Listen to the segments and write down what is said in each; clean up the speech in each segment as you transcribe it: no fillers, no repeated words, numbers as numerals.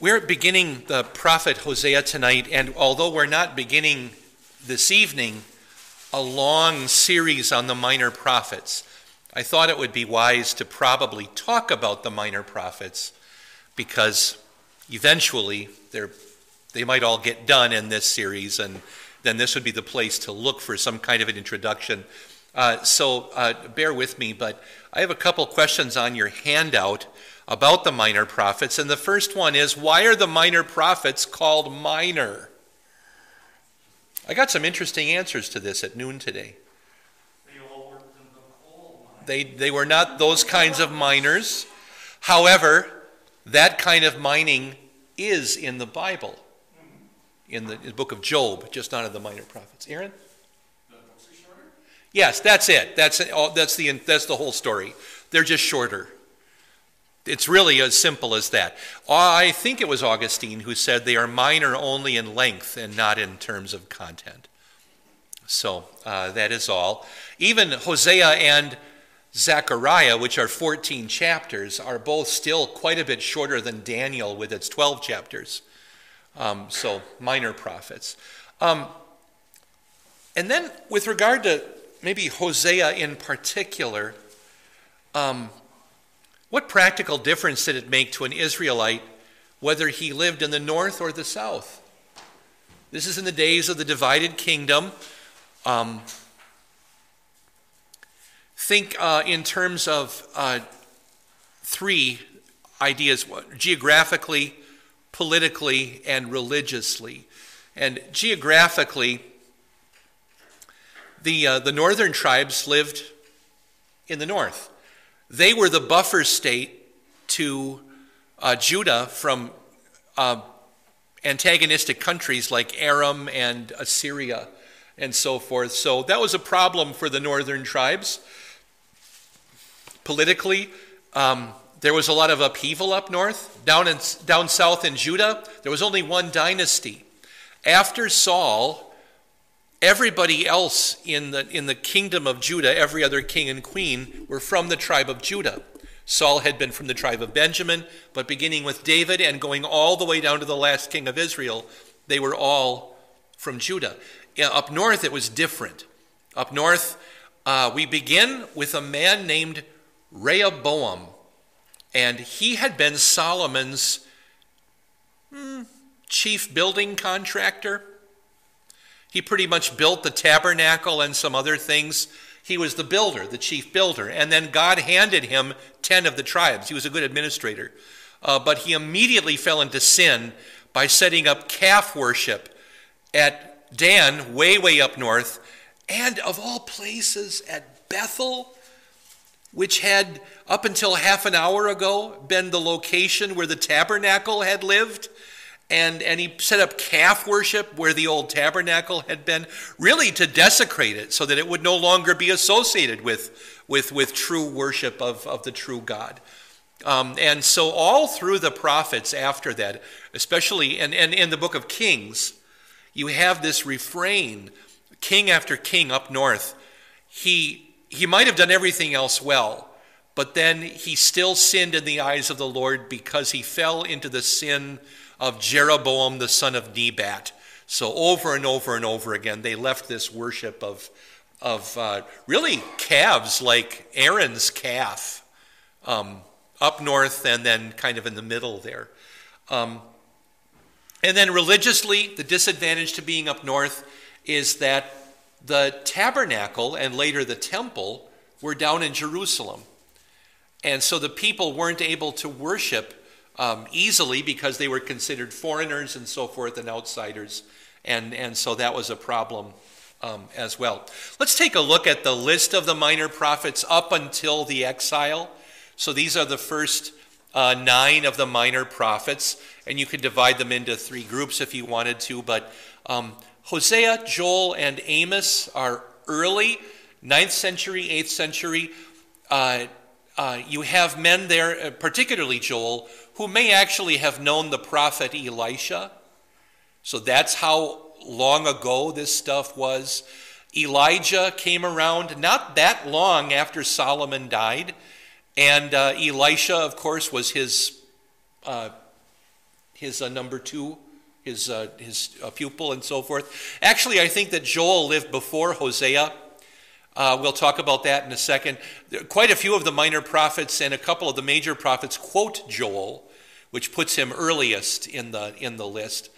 We're beginning the prophet Hosea tonight, and although we're not beginning this evening a long series on the minor prophets, I thought it would be wise to probably talk about the minor prophets because eventually they might all get done in this series, and then this would be the place to look for some kind of an introduction. Bear with me, but I have a couple questions on your handout about the minor prophets. And the first one is, why are the minor prophets called minor? I got some interesting answers to this at noon today. They were not those kinds of minors. However, that kind of mining is in the Bible, in the book of Job, just not in the minor prophets. Aaron? Yes, that's it. That's the whole story. They're just shorter. It's really as simple as that. I think it was Augustine who said they are minor only in length and not in terms of content. So that is all. Even Hosea and Zechariah, which are 14 chapters, are both still quite a bit shorter than Daniel with its 12 chapters. So minor prophets. And then with regard to maybe Hosea in particular, what practical difference did it make to an Israelite whether he lived in the north or the south? This is in the days of the divided kingdom. Think in terms of three ideas: geographically, politically, and religiously. And geographically, the northern tribes lived in the north. They were the buffer state to Judah from antagonistic countries like Aram and Assyria and so forth. So that was a problem for the northern tribes. Politically, there was a lot of upheaval up north. Down south in Judah, there was only one dynasty. After Saul, everybody else in the kingdom of Judah, every other king and queen, were from the tribe of Judah. Saul had been from the tribe of Benjamin, but beginning with David and going all the way down to the last king of Israel, they were all from Judah. Up north, it was different. Up north, we begin with a man named Rehoboam, and he had been Solomon's chief building contractor. He pretty much built the tabernacle and some other things. He was the builder, the chief builder. And then God handed him 10 of the tribes. He was a good administrator. But he immediately fell into sin by setting up calf worship at Dan, way, way up north, and of all places at Bethel, which had up until half an hour ago been the location where the tabernacle had lived. And he set up calf worship where the old tabernacle had been, really to desecrate it so that it would no longer be associated with true worship of the true God. And so all through the prophets after that, especially in the book of Kings, you have this refrain, king after king up north. He might have done everything else well, but then he still sinned in the eyes of the Lord because he fell into the sin of Jeroboam, the son of Nebat. So over and over and over again, they left this worship of really calves, like Aaron's calf, up north and then kind of in the middle there. And then religiously, the disadvantage to being up north is that the tabernacle and later the temple were down in Jerusalem. And so the people weren't able to worship easily because they were considered foreigners and so forth and outsiders. And so that was a problem as well. Let's take a look at the list of the minor prophets up until the exile. So these are the first 9 of the minor prophets, and you could divide them into 3 groups if you wanted to, but Hosea, Joel, and Amos are early, 9th century, 8th century. You have men there, particularly Joel, who may actually have known the prophet Elisha. So that's how long ago this stuff was. Elijah came around not that long after Solomon died. And Elisha, of course, was his his number two, his pupil and so forth. Actually, I think that Joel lived before Hosea. We'll talk about that in a second. Quite a few of the minor prophets and a couple of the major prophets quote Joel, which puts him earliest in the list.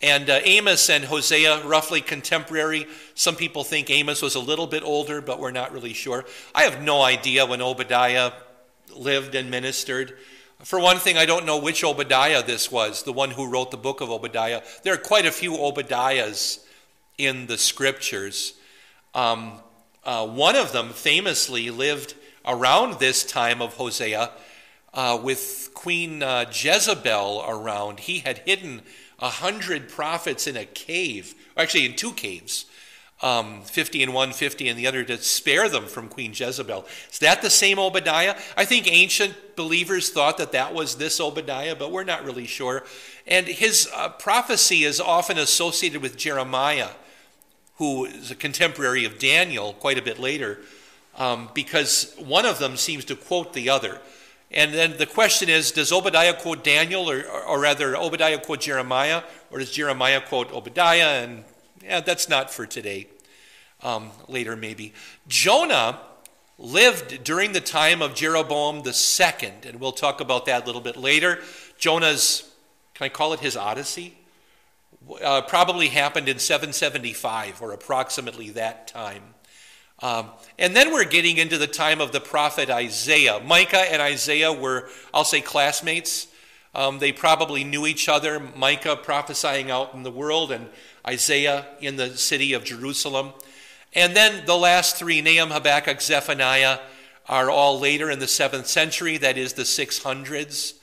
And Amos and Hosea, roughly contemporary. Some people think Amos was a little bit older, but we're not really sure. I have no idea when Obadiah lived and ministered. For one thing, I don't know which Obadiah this was, the one who wrote the book of Obadiah. There are quite a few Obadiahs in the scriptures. One of them famously lived around this time of Hosea with Queen Jezebel around. He had hidden 100 prophets in a cave, actually in two caves, 50 in one, 50 in the other, to spare them from Queen Jezebel. Is that the same Obadiah? I think ancient believers thought that that was this Obadiah, but we're not really sure. And his prophecy is often associated with Jeremiah, who is a contemporary of Daniel quite a bit later, because one of them seems to quote the other. And then the question is, does Obadiah quote Daniel, or rather Obadiah quote Jeremiah, or does Jeremiah quote Obadiah? And yeah, that's not for today. Later, maybe. Jonah lived during the time of Jeroboam II, and we'll talk about that a little bit later. Jonah's, can I call it his Odyssey? Probably happened in 775, or approximately that time. And then we're getting into the time of the prophet Isaiah. Micah and Isaiah were, I'll say, classmates. They probably knew each other, Micah prophesying out in the world and Isaiah in the city of Jerusalem. And then the last three, Nahum, Habakkuk, Zephaniah, are all later in the 7th century, that is the 600s.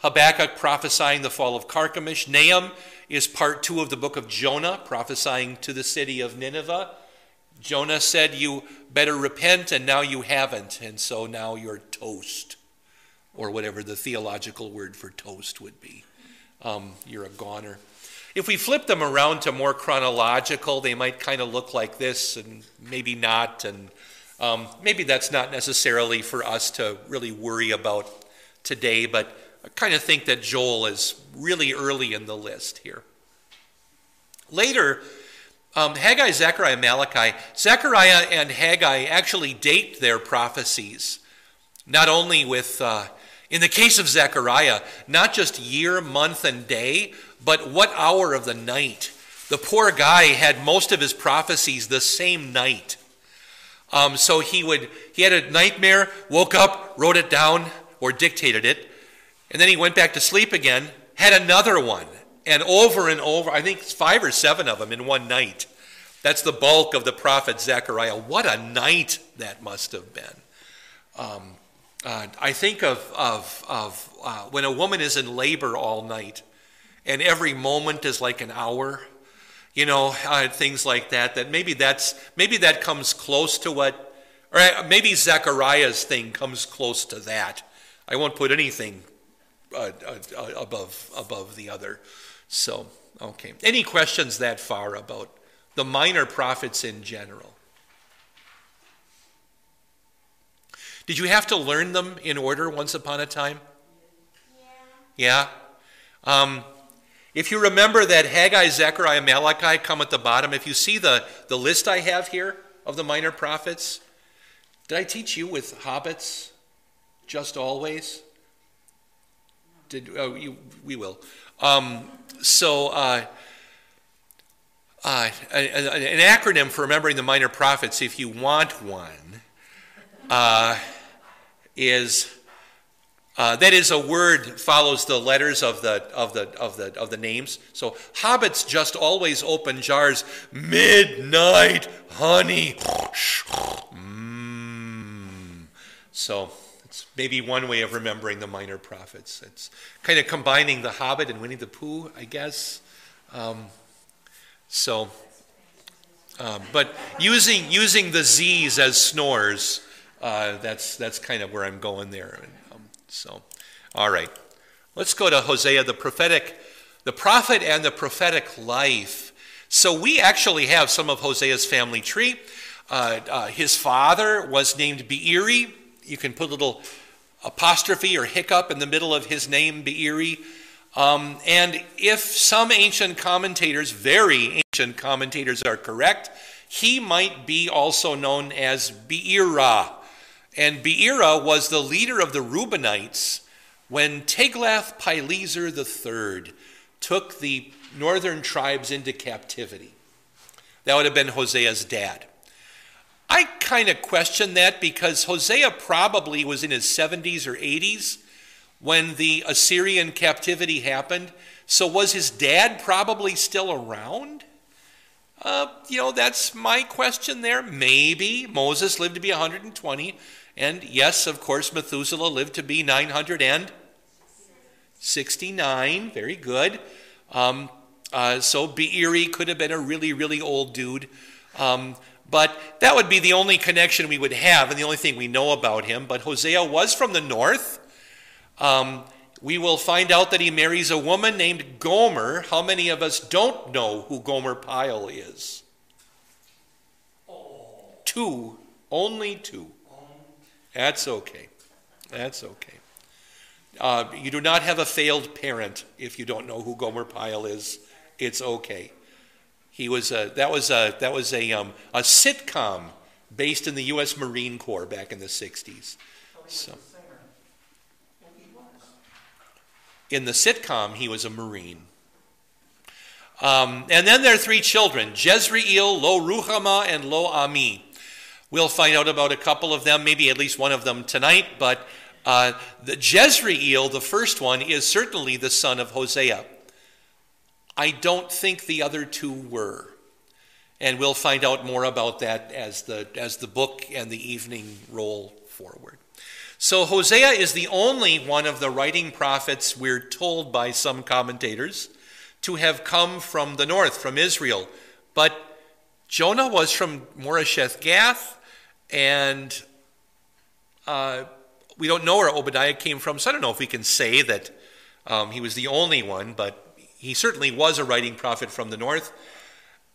Habakkuk prophesying the fall of Carchemish. Nahum is part two of the book of Jonah, prophesying to the city of Nineveh. Jonah said, you better repent, and now you haven't, and so now you're toast, or whatever the theological word for toast would be. You're a goner. If we flip them around to more chronological, they might kind of look like this, and maybe not, and maybe that's not necessarily for us to really worry about today, but I kind of think that Joel is really early in the list here. Later, Haggai, Zechariah, Malachi. Zechariah and Haggai actually date their prophecies, not only with, in the case of Zechariah, not just year, month, and day, but what hour of the night. The poor guy had most of his prophecies the same night. So he had a nightmare, woke up, wrote it down, or dictated it, and then he went back to sleep again, had another one, and over, I think 5 or 7 of them in one night. That's the bulk of the prophet Zechariah. What a night that must have been. I think of when a woman is in labor all night, and every moment is like an hour, you know, things like that, that maybe that comes close to what, or maybe Zechariah's thing comes close to that. I won't put anything above the other. So, okay. Any questions that far about the minor prophets in general? Did you have to learn them in order once upon a time? Yeah. Yeah. If you remember that Haggai, Zechariah, Malachi come at the bottom. If you see the list I have here of the minor prophets, did I teach you with hobbits just always? We will. An acronym for remembering the minor prophets, if you want one, is that is a word follows the letters of the names. So hobbits just always open jars. Midnight honey. So. It's maybe one way of remembering the minor prophets. It's kind of combining The Hobbit and Winnie the Pooh, I guess. But using the Z's as snores, that's kind of where I'm going there. All right, let's go to Hosea, the prophet and the prophetic life. So we actually have some of Hosea's family tree. His father was named Beeri. You can put little apostrophe or hiccup in the middle of his name, Beeri. And if some ancient commentators, very ancient commentators, are correct, he might be also known as Beerah. And Beerah was the leader of the Reubenites when Tiglath-Pileser III took the northern tribes into captivity. That would have been Hosea's dad. I kind of question that because Hosea probably was in his 70s or 80s when the Assyrian captivity happened. So was his dad probably still around? You know, that's my question there. Maybe. Moses lived to be 120. And yes, of course, Methuselah lived to be 969. Very good. So Beeri could have been a really, really old dude. But that would be the only connection we would have and the only thing we know about him. But Hosea was from the north. We will find out that he marries a woman named Gomer. How many of us don't know who Gomer Pyle is? Oh. Two. Only two. That's okay. That's okay. You do not have a failed parent if you don't know who Gomer Pyle is. It's okay. He was a sitcom based in the U.S. Marine Corps back in the 60s. So. In the sitcom, he was a Marine. And then there are three children, Jezreel, Lo Ruhamah, and Lo Ami. We'll find out about a couple of them, maybe at least one of them tonight, but the Jezreel, the first one, is certainly the son of Hosea. I don't think the other two were. And we'll find out more about that as the book and the evening roll forward. So Hosea is the only one of the writing prophets, we're told by some commentators, to have come from the north, from Israel. But Jonah was from Moresheth-Gath, and we don't know where Obadiah came from, so I don't know if we can say that he was the only one, but he certainly was a writing prophet from the north.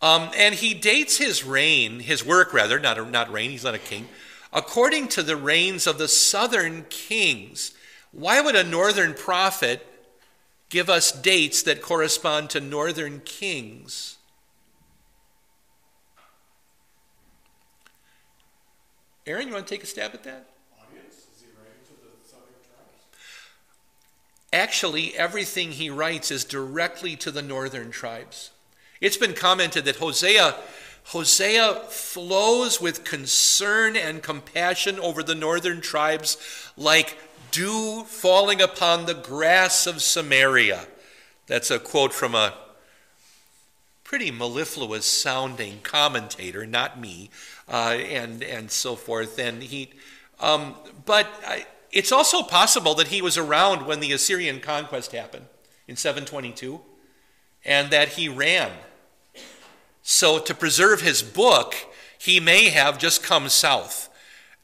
And he dates his reign, his work rather, not reign, he's not a king, according to the reigns of the southern kings. Why would a northern prophet give us dates that correspond to northern kings? Aaron, you want to take a stab at that? Audience, is he writing to the southern tribes? Actually, everything he writes is directly to the northern tribes. It's been commented that Hosea flows with concern and compassion over the northern tribes like dew falling upon the grass of Samaria. That's a quote from a pretty mellifluous sounding commentator, not me, and so forth. And he, but it's also possible that he was around when the Assyrian conquest happened in 722 and that he ran. So to preserve his book, he may have just come south.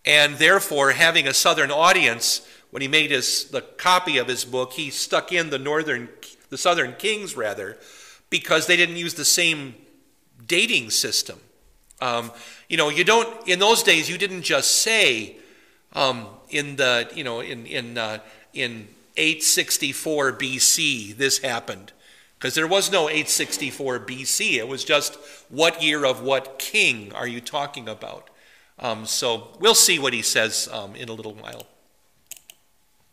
And therefore, having a southern audience, when he made the copy of his book, he stuck in the southern kings, rather, because they didn't use the same dating system. You know, you don't, in those days, you didn't just say in 864 BC, this happened. Because there was no 864 BC. It was just what year of what king are you talking about? So we'll see what he says in a little while.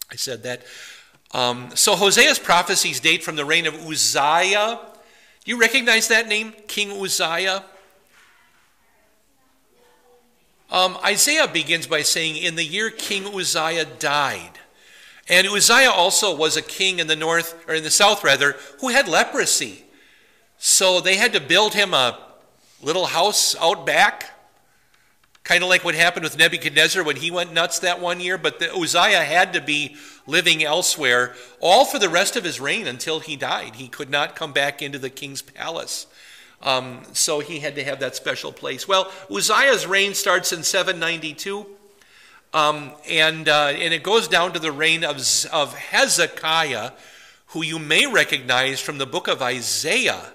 I said that. So Hosea's prophecies date from the reign of Uzziah. Do you recognize that name, King Uzziah? Isaiah begins by saying, in the year King Uzziah died. And Uzziah also was a king in the north, or in the south rather, who had leprosy. So they had to build him a little house out back, kind of like what happened with Nebuchadnezzar when he went nuts that one year. But Uzziah had to be living elsewhere, all for the rest of his reign until he died. He could not come back into the king's palace. So he had to have that special place. Well, Uzziah's reign starts in 792. And it goes down to the reign of Hezekiah, who you may recognize from the book of Isaiah,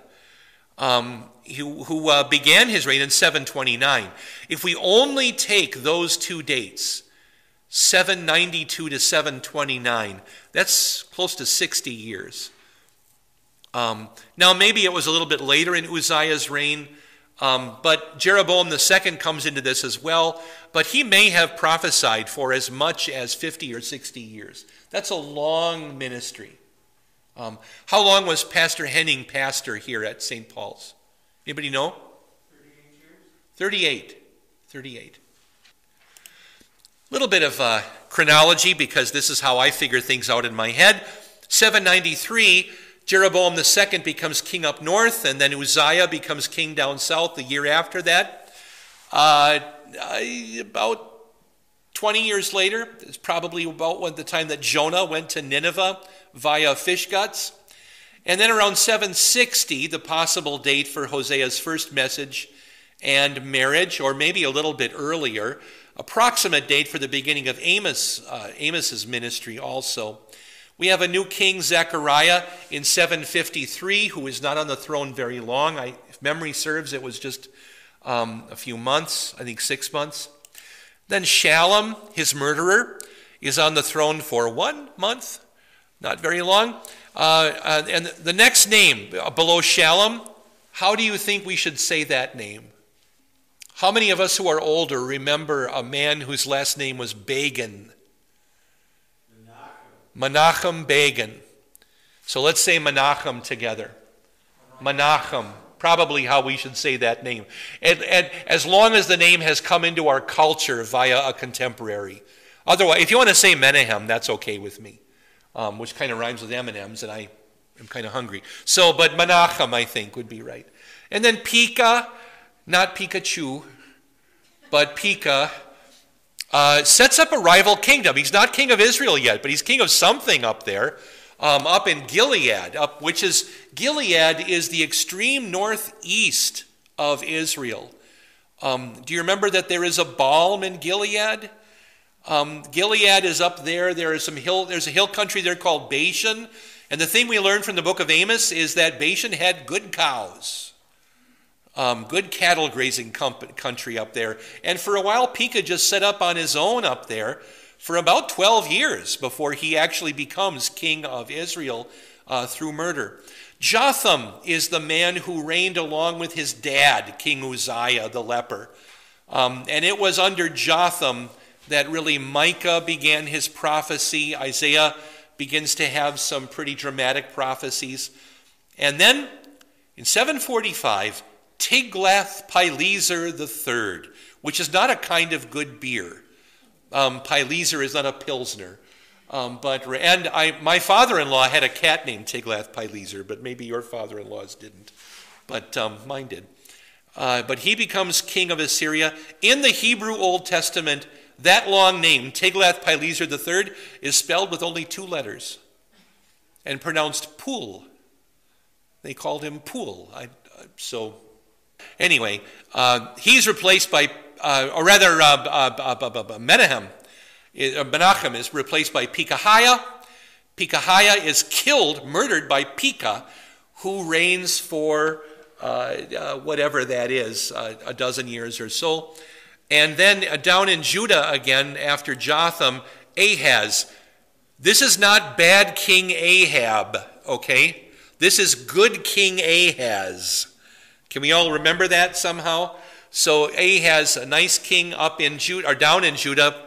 who began his reign in 729. If we only take those two dates, 792 to 729. That's close to 60 years. Now, maybe it was a little bit later in Uzziah's reign, but Jeroboam II comes into this as well, but he may have prophesied for as much as 50 or 60 years. That's a long ministry. How long was Pastor Henning pastor here at St. Paul's? Anybody know? 38 years. 38. A little bit of chronology, because this is how I figure things out in my head. 793, Jeroboam II becomes king up north, and then Uzziah becomes king down south the year after that. About 20 years later, it's probably about when the time that Jonah went to Nineveh via fish guts. And then around 760, the possible date for Hosea's first message and marriage, or maybe a little bit earlier, approximate date for the beginning of Amos's ministry also. We have a new king, Zechariah, in 753, who is not on the throne very long. If memory serves, it was just a few months, I think 6 months. Then Shallum, his murderer, is on the throne for 1 month, not very long. And the next name below Shallum, how do you think we should say that name? How many of us who are older remember a man whose last name was Begin? Menachem Begin. So let's say Menachem together. Menachem, probably how we should say that name. And as long as the name has come into our culture via a contemporary. Otherwise, if you want to say Menachem, that's okay with me, which kind of rhymes with M&Ms, and I am kind of hungry. So, but Menachem, I think, would be right. And then Pekah, not Pikachu, but Pekah, sets up a rival kingdom. He's not king of Israel yet, but he's king of something up there, up in Gilead, Gilead is the extreme northeast of Israel. Do you remember that there is a balm in Gilead? Gilead is up there. There's a hill country there called Bashan, and the thing we learned from the book of Amos is that Bashan had good cows. Good cattle grazing country up there. And for a while, Pekah just set up on his own up there for about 12 years before he actually becomes king of Israel through murder. Jotham is the man who reigned along with his dad, King Uzziah the leper. And it was under Jotham that really Micah began his prophecy. Isaiah begins to have some pretty dramatic prophecies. And then in 745, Tiglath-Pileser III, which is not a kind of good beer. Pileser is not a pilsner. My father-in-law had a cat named Tiglath-Pileser, but maybe your father-in-law's didn't. But mine did. But he becomes king of Assyria. In the Hebrew Old Testament, that long name, Tiglath-Pileser III, is spelled with only 2 letters and pronounced Pool. They called him Pool. Anyway, he's replaced by, Menachem is replaced by Pekahiah. Pekahiah is murdered by Pekah, who reigns for whatever that is, a dozen years or so. And then down in Judah again, after Jotham, Ahaz. This is not bad King Ahab, okay? This is good King Ahaz. Can we all remember that somehow? So Ahaz, a nice king up in Judah, or down in Judah.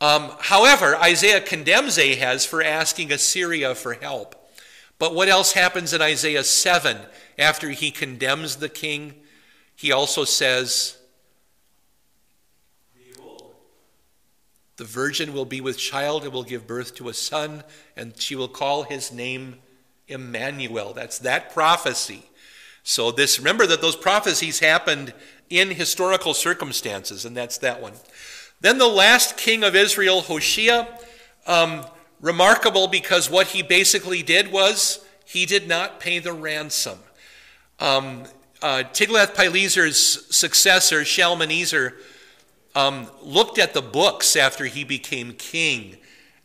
However, Isaiah condemns Ahaz for asking Assyria for help. But what else happens in Isaiah 7? After he condemns the king, he also says, "Behold, the virgin will be with child and will give birth to a son, and she will call his name Emmanuel." That's that prophecy. So this, remember that those prophecies happened in historical circumstances, and that's that one. Then the last king of Israel, Hosea, remarkable because what he basically did was he did not pay the ransom. Tiglath-Pileser's successor, Shalmaneser, looked at the books after he became king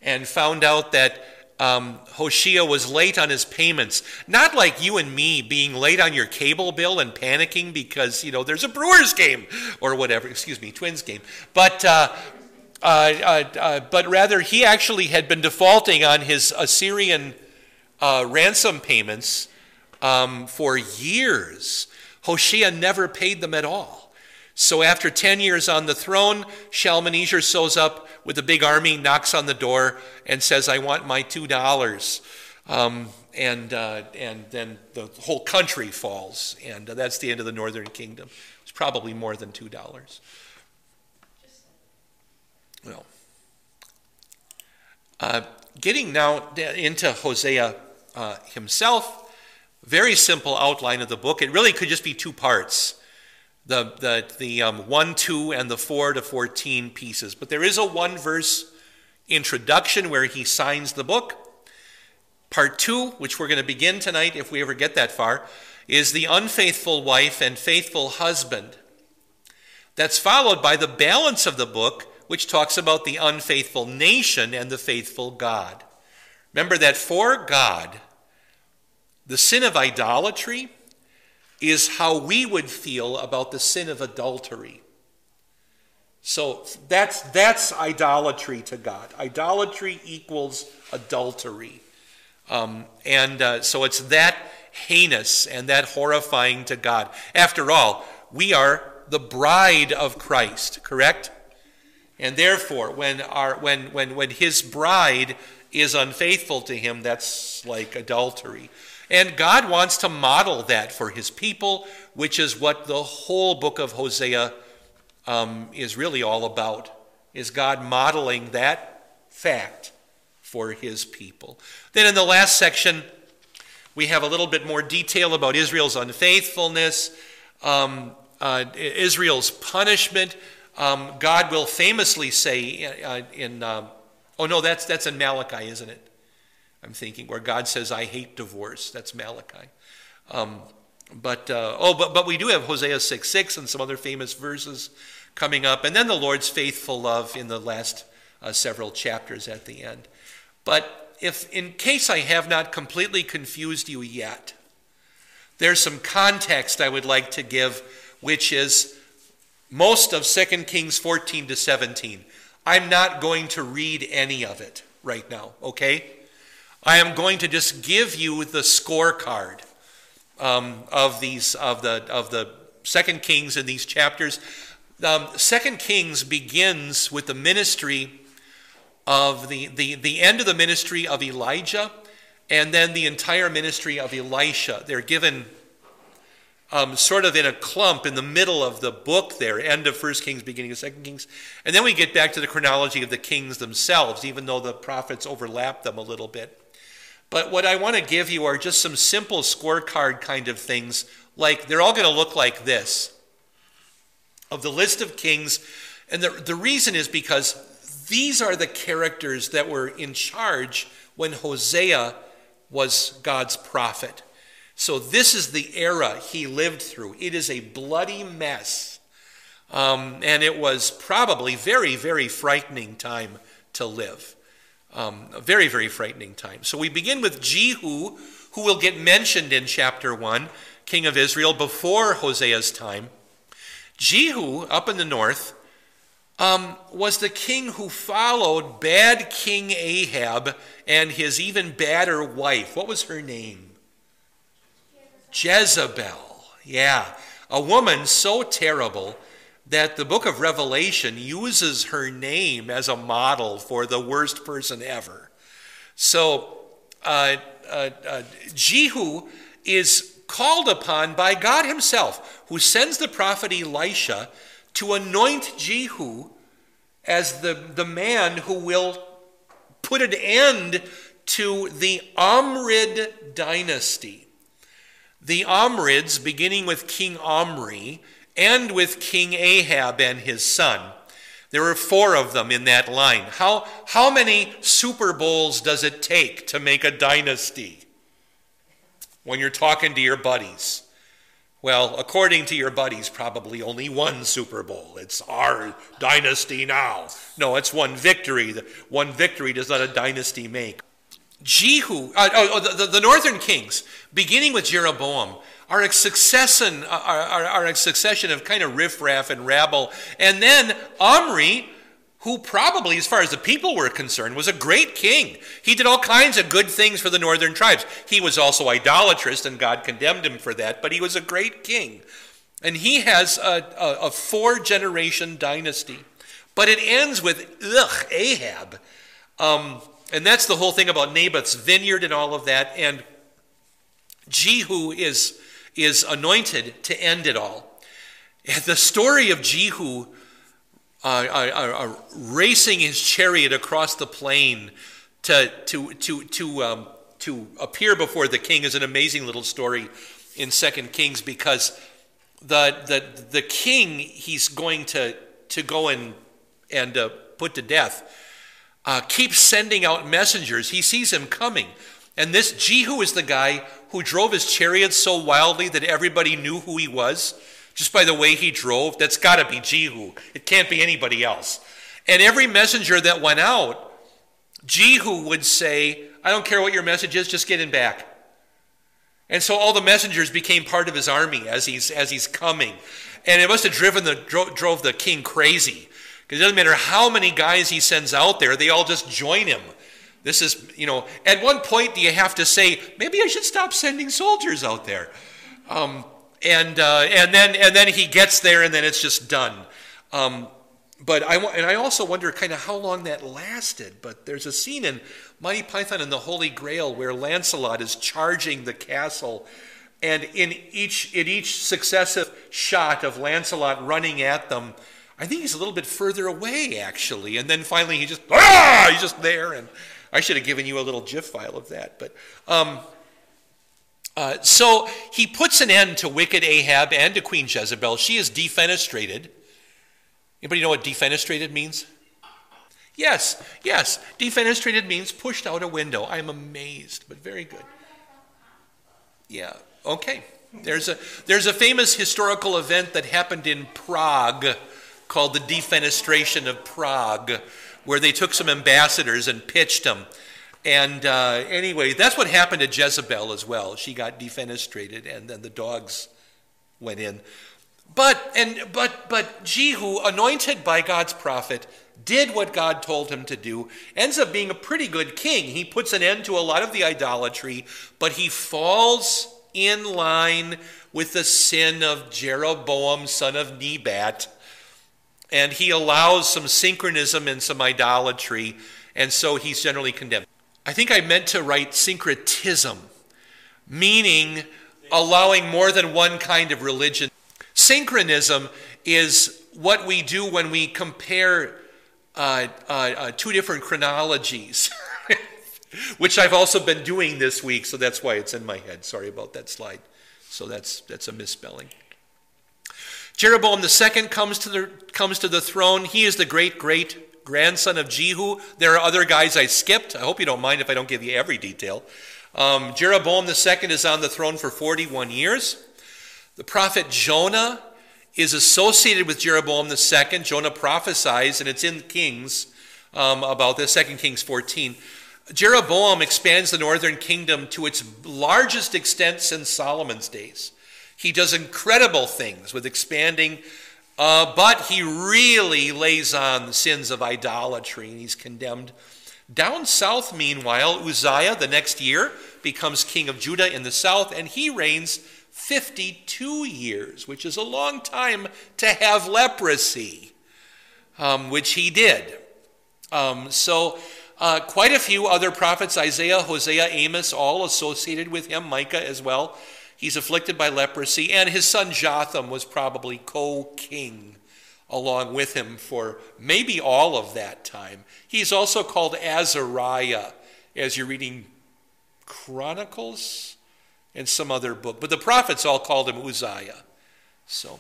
and found out that Hosea was late on his payments. Not like you and me being late on your cable bill and panicking because, you know, there's a Brewers game or whatever, Twins game. But but rather he actually had been defaulting on his Assyrian ransom payments for years. Hosea never paid them at all. So after 10 years on the throne, Shalmaneser shows up with a big army, knocks on the door, and says, I want my $2. And then the whole country falls, and that's the end of the northern kingdom. It's probably more than $2. Well, getting now into Hosea himself, very simple outline of the book. It really could just be two parts, the 1, 2, and the 4 to 14 pieces. But there is a one-verse introduction where he signs the book. Part 2, which we're going to begin tonight, if we ever get that far, is the unfaithful wife and faithful husband. That's followed by the balance of the book, which talks about the unfaithful nation and the faithful God. Remember that for God, the sin of idolatry is how we would feel about the sin of adultery. So that's idolatry to God. Idolatry equals adultery. So it's that heinous and that horrifying to God. After all, we are the bride of Christ, correct? And therefore, when his bride is unfaithful to him, that's like adultery. And God wants to model that for his people, which is what the whole book of Hosea is really all about, is God modeling that fact for his people. Then in the last section, we have a little bit more detail about Israel's unfaithfulness, Israel's punishment. God will famously say that's in Malachi, isn't it? I'm thinking where God says, I hate divorce. That's Malachi. But we do have Hosea 6:6 and some other famous verses coming up, and then the Lord's faithful love in the last several chapters at the end. But if, in case I have not completely confused you yet, there's some context I would like to give, which is most of 2 Kings 14 to 17. I'm not going to read any of it right now, okay? I am going to just give you the scorecard of the 2 Kings in these chapters. 2 Kings begins with the ministry of the end of the ministry of Elijah, and then the entire ministry of Elisha. They're given sort of in a clump in the middle of the book there, end of 1 Kings, beginning of 2 Kings. And then we get back to the chronology of the kings themselves, even though the prophets overlap them a little bit. But what I want to give you are just some simple scorecard kind of things, like they're all going to look like this, of the list of kings. And the reason is because these are the characters that were in charge when Hosea was God's prophet. So this is the era he lived through. It is a bloody mess. And it was probably very, very frightening time to live. A very, very frightening time. So we begin with Jehu, who will get mentioned in chapter 1, king of Israel, before Hosea's time. Jehu, up in the north, was the king who followed bad King Ahab and his even badder wife. What was her name? Jezebel, yeah, a woman so terrible that the book of Revelation uses her name as a model for the worst person ever. So Jehu is called upon by God himself, who sends the prophet Elisha to anoint Jehu as the man who will put an end to the Omrid dynasty. The Omrids, beginning with King Omri, and with King Ahab and his son. There were 4 of them in that line. How many Super Bowls does it take to make a dynasty when you're talking to your buddies? Well, according to your buddies, probably only 1 Super Bowl. It's our dynasty now. No, it's 1 victory. 1 victory does not a dynasty make. Jehu, the northern kings, beginning with Jeroboam, are a succession of kind of riffraff and rabble. And then Omri, who probably, as far as the people were concerned, was a great king. He did all kinds of good things for the northern tribes. He was also idolatrous, and God condemned him for that, but he was a great king. And he has a four-generation dynasty. But it ends with, Ahab. And that's the whole thing about Naboth's vineyard and all of that. And Jehu is anointed to end it all. And the story of Jehu racing his chariot across the plain to appear before the king is an amazing little story in 2 Kings, because the king he's going to go and put to death keeps sending out messengers. He sees him coming. And this Jehu is the guy who drove his chariot so wildly that everybody knew who he was. Just by the way he drove, that's got to be Jehu. It can't be anybody else. And every messenger that went out, Jehu would say, I don't care what your message is, just get him back. And so all the messengers became part of his army as he's coming. And it must have drove the king crazy. Because it doesn't matter how many guys he sends out there, they all just join him. This is, at one point do you have to say, maybe I should stop sending soldiers out there. And then he gets there, and then it's just done. But I also wonder kind of how long that lasted. But there's a scene in Monty Python and the Holy Grail where Lancelot is charging the castle, and in each successive shot of Lancelot running at them, I think he's a little bit further away actually, and then finally he's just there. And I should have given you a little GIF file of that, but. So he puts an end to wicked Ahab and to Queen Jezebel. She is defenestrated. Anybody know what defenestrated means? Yes. Defenestrated means pushed out a window. I'm amazed, but very good. Yeah, okay. There's a famous historical event that happened in Prague called the defenestration of Prague, where they took some ambassadors and pitched them. And anyway, that's what happened to Jezebel as well. She got defenestrated, and then the dogs went in. But Jehu, anointed by God's prophet, did what God told him to do, ends up being a pretty good king. He puts an end to a lot of the idolatry, but he falls in line with the sin of Jeroboam, son of Nebat, and he allows some synchronism and some idolatry, and so he's generally condemned. I think I meant to write syncretism, meaning allowing more than one kind of religion. Synchronism is what we do when we compare two different chronologies, which I've also been doing this week, so that's why it's in my head. Sorry about that slide. So that's a misspelling. Jeroboam II comes to the throne. He is the great-great grandson of Jehu. There are other guys I skipped. I hope you don't mind if I don't give you every detail. Jeroboam II is on the throne for 41 years. The prophet Jonah is associated with Jeroboam II. Jonah prophesies, and it's in Kings about this, 2 Kings 14. Jeroboam expands the northern kingdom to its largest extent since Solomon's days. He does incredible things with expanding. But he really lays on the sins of idolatry, and he's condemned. Down south, meanwhile, Uzziah, the next year, becomes king of Judah in the south, and he reigns 52 years, which is a long time to have leprosy, which he did. So quite a few other prophets, Isaiah, Hosea, Amos, all associated with him, Micah as well. He's afflicted by leprosy, and his son Jotham was probably co-king along with him for maybe all of that time. He's also called Azariah as you're reading Chronicles and some other book. But the prophets all called him Uzziah. So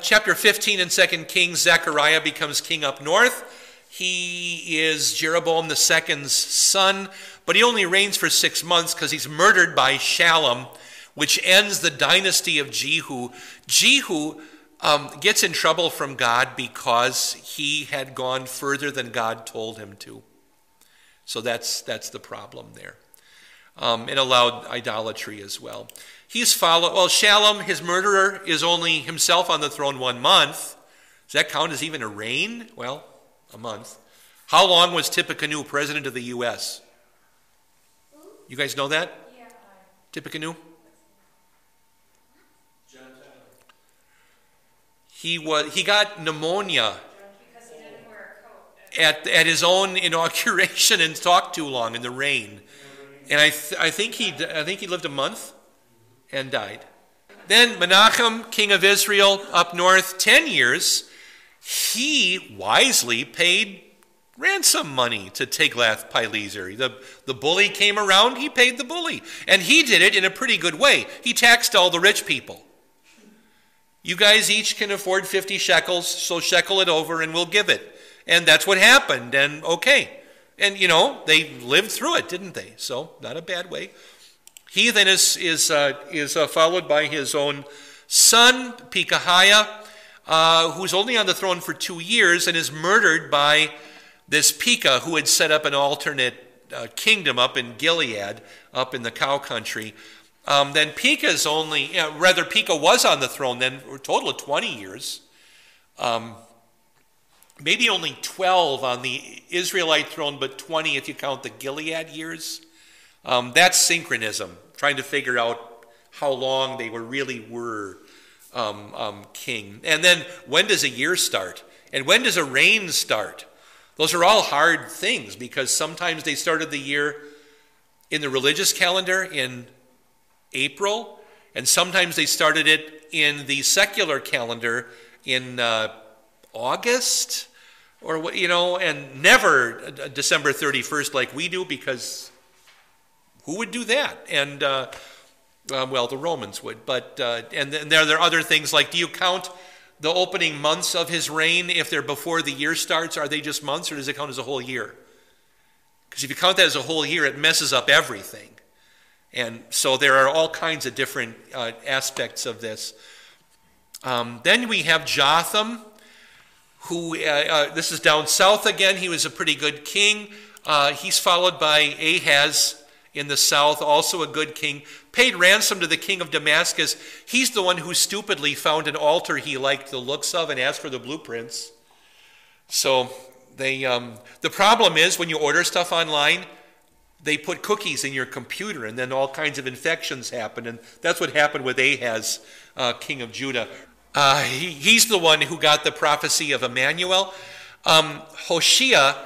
chapter 15 in 2 Kings, Zechariah becomes king up north. He is Jeroboam II's son, but he only reigns for 6 months because he's murdered by Shallum, which ends the dynasty of Jehu. Jehu gets in trouble from God because he had gone further than God told him to. So that's the problem there. And allowed idolatry as well. Shallum, his murderer, is only himself on the throne 1 month. Does that count as even a reign? Well, a month. How long was Tippecanoe president of the U.S.? You guys know that? Yeah. Tippecanoe? He got pneumonia because he didn't wear a coat at his own inauguration and talked too long in the rain. And I think he lived a month and died. Then Menachem, king of Israel, up north, 10 years. He wisely paid ransom money to Tiglath-Pileser. The bully came around, he paid the bully. And he did it in a pretty good way. He taxed all the rich people. You guys each can afford 50 shekels, so shekel it over and we'll give it. And that's what happened, and okay. And, you know, they lived through it, didn't they? So, not a bad way. He then is followed by his own son, Pekahiah, who's only on the throne for 2 years and is murdered by this Pekah, who had set up an alternate kingdom up in Gilead, up in the cow country. Then Pekah's Pekah was on the throne then for a total of 20 years. Maybe only 12 on the Israelite throne, but 20 if you count the Gilead years. That's synchronism, trying to figure out how long they were really king. And then when does a year start? And when does a reign start? Those are all hard things because sometimes they started the year in the religious calendar in April, and sometimes they started it in the secular calendar in August, or and never December 31st like we do, because who would do that? And well, the Romans would. But and there are other things like: do you count the opening months of his reign if they're before the year starts? Are they just months, or does it count as a whole year? Because if you count that as a whole year, it messes up everything. And so there are all kinds of different aspects of this. Then we have Jotham, who, this is down south again. He was a pretty good king. He's followed by Ahaz in the south, also a good king. Paid ransom to the king of Damascus. He's the one who stupidly found an altar he liked the looks of and asked for the blueprints. So they, the problem is when you order stuff online, they put cookies in your computer, and then all kinds of infections happen. And that's what happened with Ahaz, king of Judah. He's the one who got the prophecy of Emmanuel. Hosea,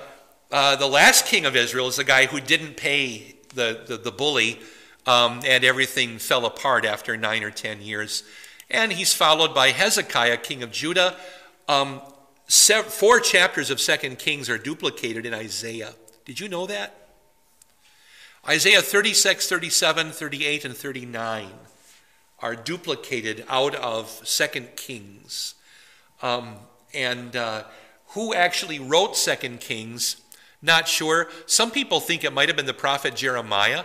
the last king of Israel, is the guy who didn't pay the bully, and everything fell apart after 9 or 10 years. And he's followed by Hezekiah, king of Judah. 4 chapters of 2 Kings are duplicated in Isaiah. Did you know that? Isaiah 36, 37, 38, and 39 are duplicated out of 2 Kings. Who actually wrote 2 Kings? Not sure. Some people think it might have been the prophet Jeremiah.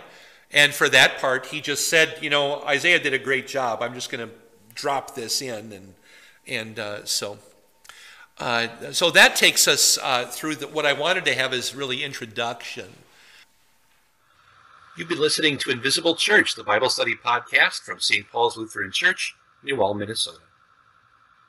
And for that part, he just said, Isaiah did a great job. I'm just going to drop this in. So that takes us through what I wanted to have is really introduction. You've been listening to Invisible Church, the Bible study podcast from St. Paul's Lutheran Church, New Wall, Minnesota.